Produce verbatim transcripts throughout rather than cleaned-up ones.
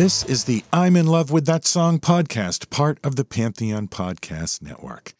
This is the I'm in love with that song podcast, part of the Pantheon Podcast Network.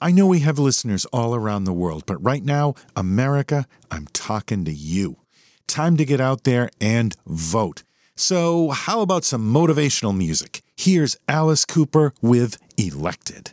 I know we have listeners all around the world, but right now, America, I'm talking to you. Time to get out there and vote. So how about some motivational music? Here's Alice Cooper with Elected.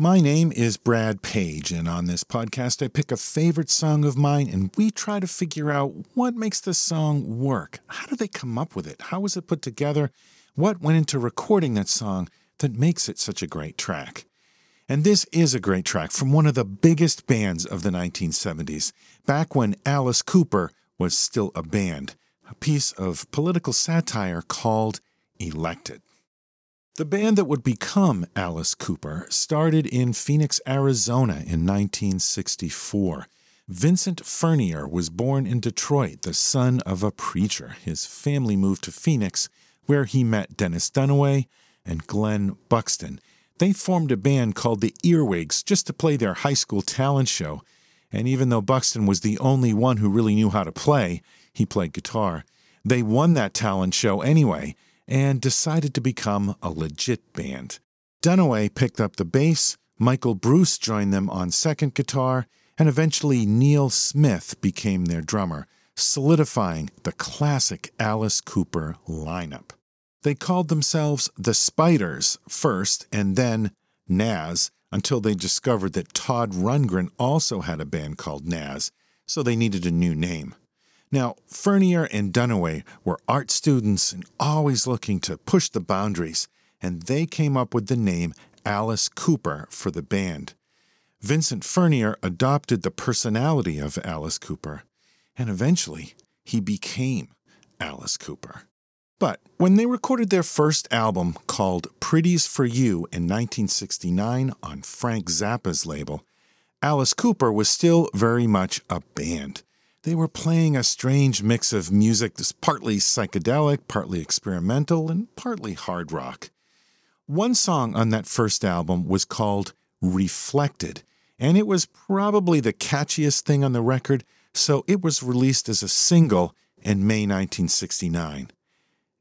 My name is Brad Page, and on this podcast, I pick a favorite song of mine, and we try to figure out what makes this song work. How did they come up with it? How was it put together? What went into recording that song that makes it such a great track? And this is a great track from one of the biggest bands of the nineteen seventies, back when Alice Cooper was still a band, a piece of political satire called Elected. The band that would become Alice Cooper started in Phoenix, Arizona in nineteen sixty-four. Vincent Furnier was born in Detroit, the son of a preacher. His family moved to Phoenix, where he met Dennis Dunaway and Glenn Buxton. They formed a band called the Earwigs just to play their high school talent show. And even though Buxton was the only one who really knew how to play, he played guitar, they won that talent show anyway, and decided to become a legit band. Dunaway picked up the bass, Michael Bruce joined them on second guitar, and eventually Neil Smith became their drummer, solidifying the classic Alice Cooper lineup. They called themselves the Spiders first, and then Nas, until they discovered that Todd Rundgren also had a band called Nas, so they needed a new name. Now, Furnier and Dunaway were art students and always looking to push the boundaries, and they came up with the name Alice Cooper for the band. Vincent Furnier adopted the personality of Alice Cooper, and eventually he became Alice Cooper. But when they recorded their first album called Pretties for You in nineteen sixty-nine on Frank Zappa's label, Alice Cooper was still very much a band. They were playing a strange mix of music that's partly psychedelic, partly experimental, and partly hard rock. One song on that first album was called Reflected, and it was probably the catchiest thing on the record, so it was released as a single in May nineteen sixty-nine.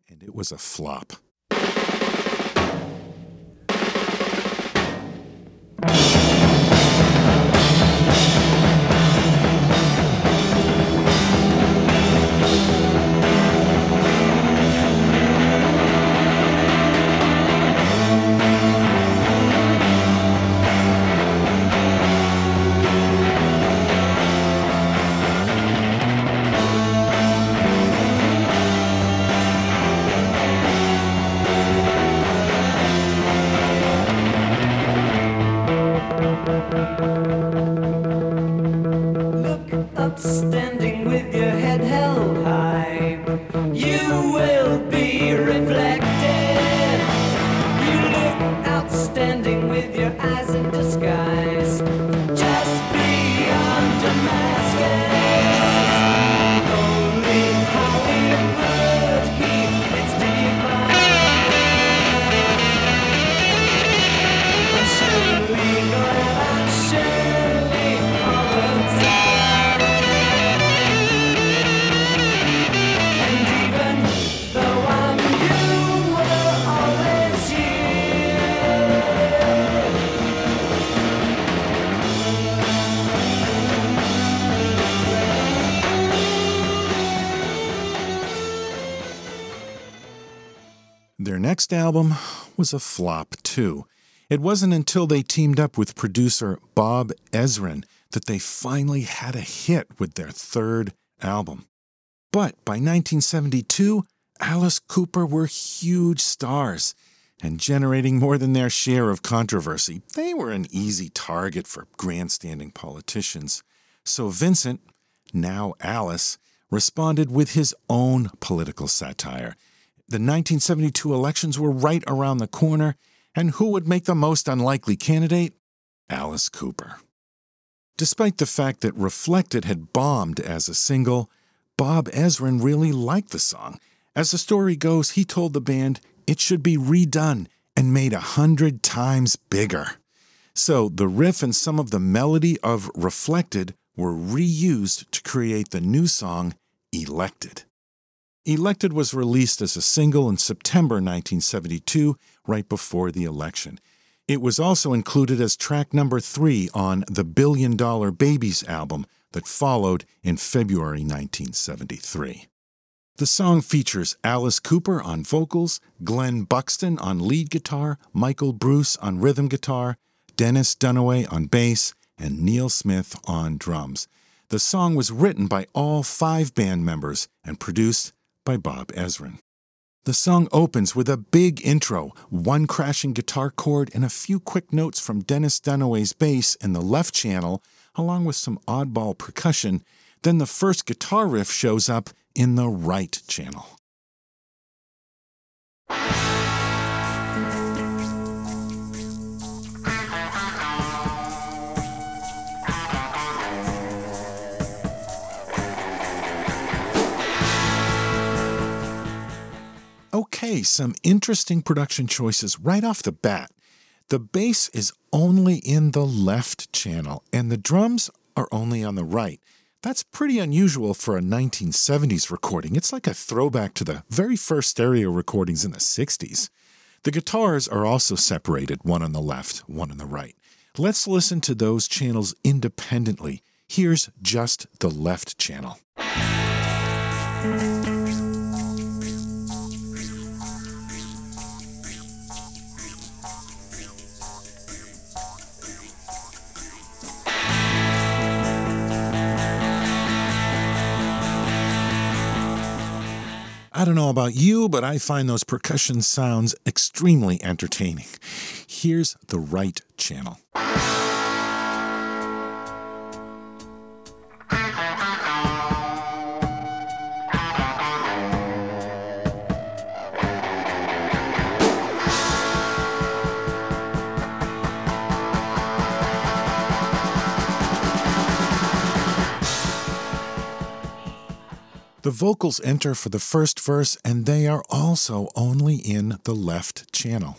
And it was a flop. not standing with your head held high, you will be reflected. You look outstanding with your eyes in disguise, just beyond Damascus. Only how we would keep its divine. But surely God. Their next album was a flop, too. It wasn't until they teamed up with producer Bob Ezrin that they finally had a hit with their third album. But by nineteen seventy-two, Alice Cooper were huge stars and generating more than their share of controversy. They were an easy target for grandstanding politicians. So Vincent, now Alice, responded with his own political satire. The nineteen seventy-two elections were right around the corner, and who would make the most unlikely candidate? Alice Cooper. Despite the fact that Reflected had bombed as a single, Bob Ezrin really liked the song. As the story goes, he told the band it should be redone and made a hundred times bigger. So the riff and some of the melody of Reflected were reused to create the new song, Elected. Elected was released as a single in September nineteen seventy-two, right before the election. It was also included as track number three on the Billion Dollar Babies album that followed in February nineteen seventy-three. The song features Alice Cooper on vocals, Glenn Buxton on lead guitar, Michael Bruce on rhythm guitar, Dennis Dunaway on bass, and Neil Smith on drums. The song was written by all five band members and produced by Bob Ezrin. The song opens with a big intro, one crashing guitar chord and a few quick notes from Dennis Dunaway's bass in the left channel, along with some oddball percussion. Then the first guitar riff shows up in the right channel. Okay, some interesting production choices right off the bat. The bass is only in the left channel, and the drums are only on the right. That's pretty unusual for a nineteen seventies recording. It's like a throwback to the very first stereo recordings in the sixties. The guitars are also separated, one on the left, one on the right. Let's listen to those channels independently. Here's just the left channel. I don't know about you, but I find those percussion sounds extremely entertaining. Here's the right channel. The vocals enter for the first verse, and they are also only in the left channel.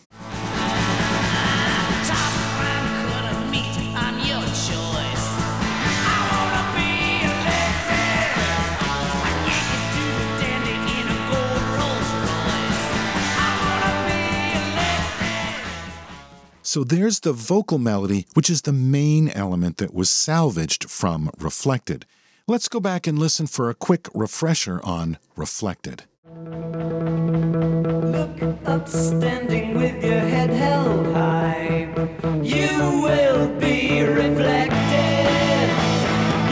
So there's the vocal melody, which is the main element that was salvaged from Reflected. Let's go back and listen for a quick refresher on Reflected. Look up, standing with your head held high, you will be reflected.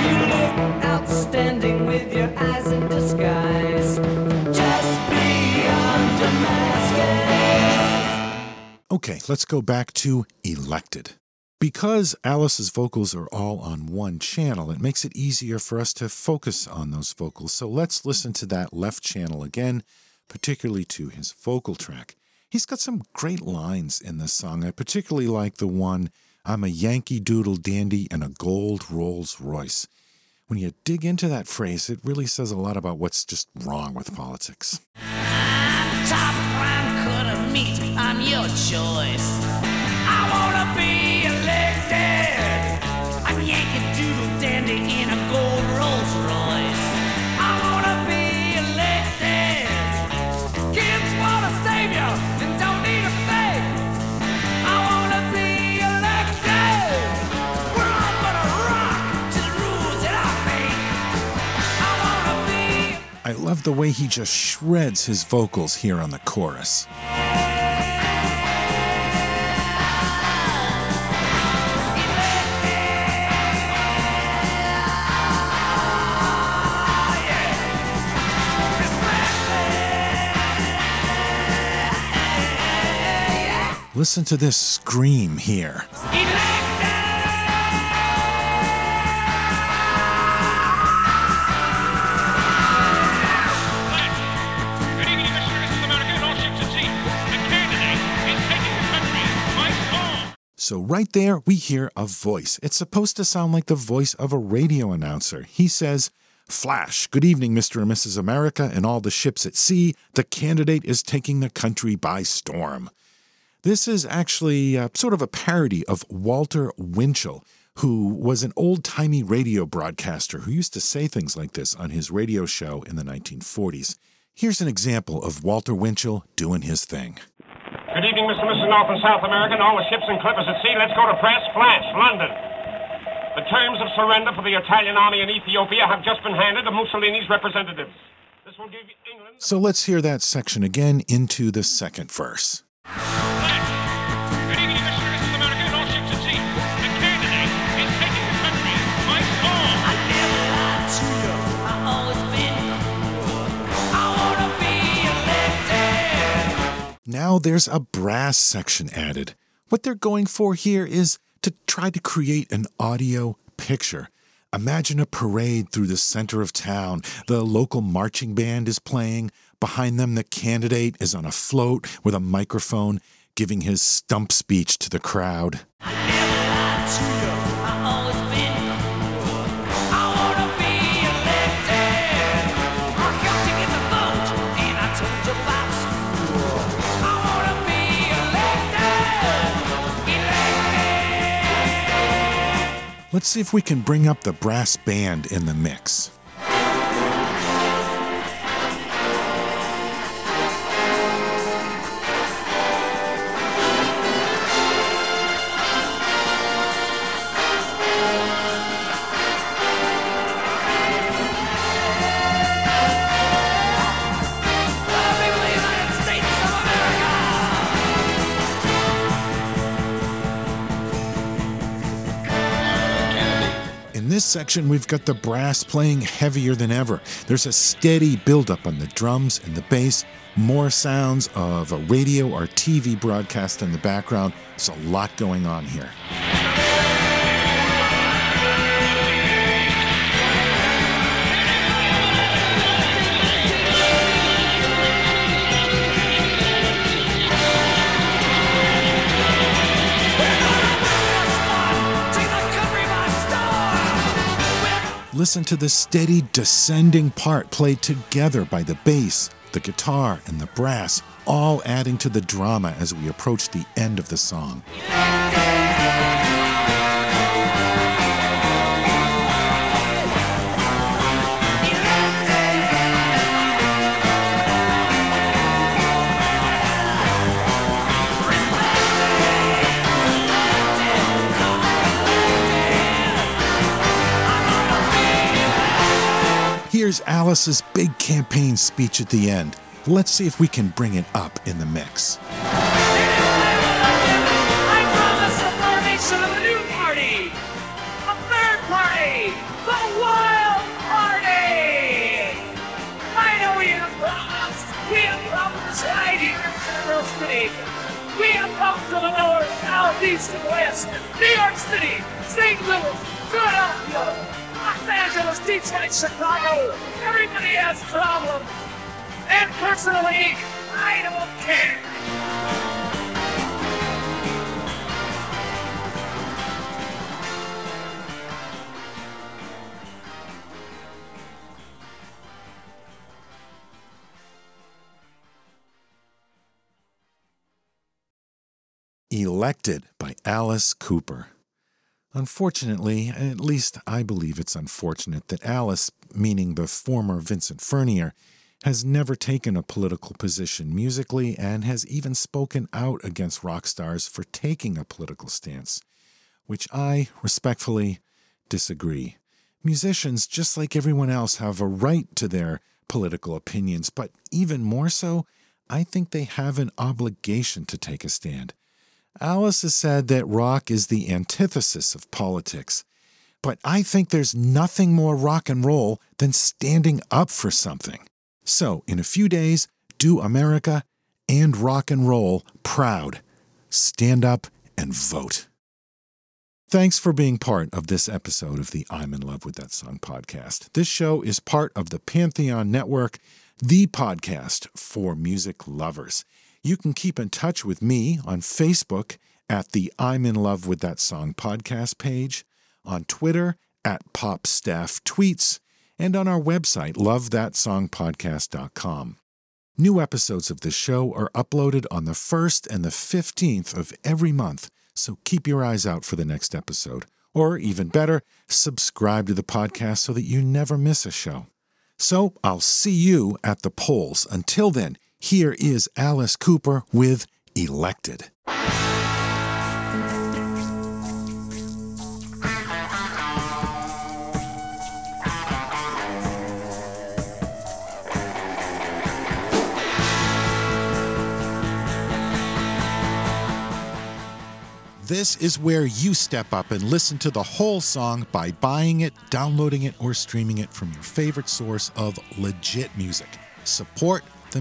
You look outstanding with your eyes in disguise, just beyond Damascus. Okay, let's go back to Elected. Because Alice's vocals are all on one channel, it makes it easier for us to focus on those vocals. So let's listen to that left channel again, particularly to his vocal track. He's got some great lines in this song. I particularly like the one, "I'm a Yankee Doodle Dandy and a gold Rolls Royce." When you dig into that phrase, it really says a lot about what's just wrong with politics. I'm top rank of meat, I'm your choice. I wanna be elected. I'm Yankee Doodle Dandy in a gold Rolls Royce. I wanna be elected. Kids want a savior and don't need a faith. I wanna be elected. We're all gonna rock to the rules that I make. I wanna be. I love the way he just shreds his vocals here on the chorus. Listen to this scream here. So right there, we hear a voice. It's supposed to sound like the voice of a radio announcer. He says, "Flash, good evening, Mister and Missus America and all the ships at sea. The candidate is taking the country by storm." This is actually uh, sort of a parody of Walter Winchell, who was an old-timey radio broadcaster who used to say things like this on his radio show in the nineteen forties. Here's an example of Walter Winchell doing his thing. "Good evening, Mister and Missus North and South America and all the ships and clippers at sea. Let's go to press. Flash, London. The terms of surrender for the Italian army in Ethiopia have just been handed to Mussolini's representatives. This will give England..." So let's hear that section again into the second verse. Now there's a brass section added. What they're going for here is to try to create an audio picture. Imagine a parade through the center of town. The local marching band is playing. Behind them, the candidate is on a float with a microphone, giving his stump speech to the crowd. "I never lied to you. I've always been good. I want to be elected. I got to get the vote, and I told you about school. I want to be elected. Elected." Let's see if we can bring up the brass band in the mix. In this section, we've got the brass playing heavier than ever. There's a steady buildup on the drums and the bass, more sounds of a radio or T V broadcast in the background. There's a lot going on here. Listen to the steady descending part played together by the bass, the guitar, and the brass, all adding to the drama as we approach the end of the song. Here's Alice's big campaign speech at the end. Let's see if we can bring it up in the mix. "I promise the formation of a new party, a third party, the wild party. I know we have problems. We have problems right here in the university. We have problems to the north, south, east and west, New York City, Saint Louis, Philadelphia, Los Angeles, Detroit, Chicago. Everybody has problems. And personally, I don't care. Elected by Alice Cooper. Unfortunately, at least I believe it's unfortunate, that Alice, meaning the former Vincent Furnier, has never taken a political position musically and has even spoken out against rock stars for taking a political stance, which I respectfully disagree. Musicians, just like everyone else, have a right to their political opinions, but even more so, I think they have an obligation to take a stand. Alice has said that rock is the antithesis of politics, but I think there's nothing more rock and roll than standing up for something. So, in a few days, do America and rock and roll proud. Stand up and vote. Thanks for being part of this episode of the I'm in Love with That Song podcast. This show is part of the Pantheon Network, the podcast for music lovers. You can keep in touch with me on Facebook at the I'm in Love with That Song podcast page, on Twitter at PopStaffTweets, and on our website, love that song podcast dot com. New episodes of this show are uploaded on the first and the fifteenth of every month, so keep your eyes out for the next episode. Or even better, subscribe to the podcast so that you never miss a show. So I'll see you at the polls. Until then, here is Alice Cooper with Elected. This is where you step up and listen to the whole song by buying it, downloading it, or streaming it from your favorite source of legit music. Support the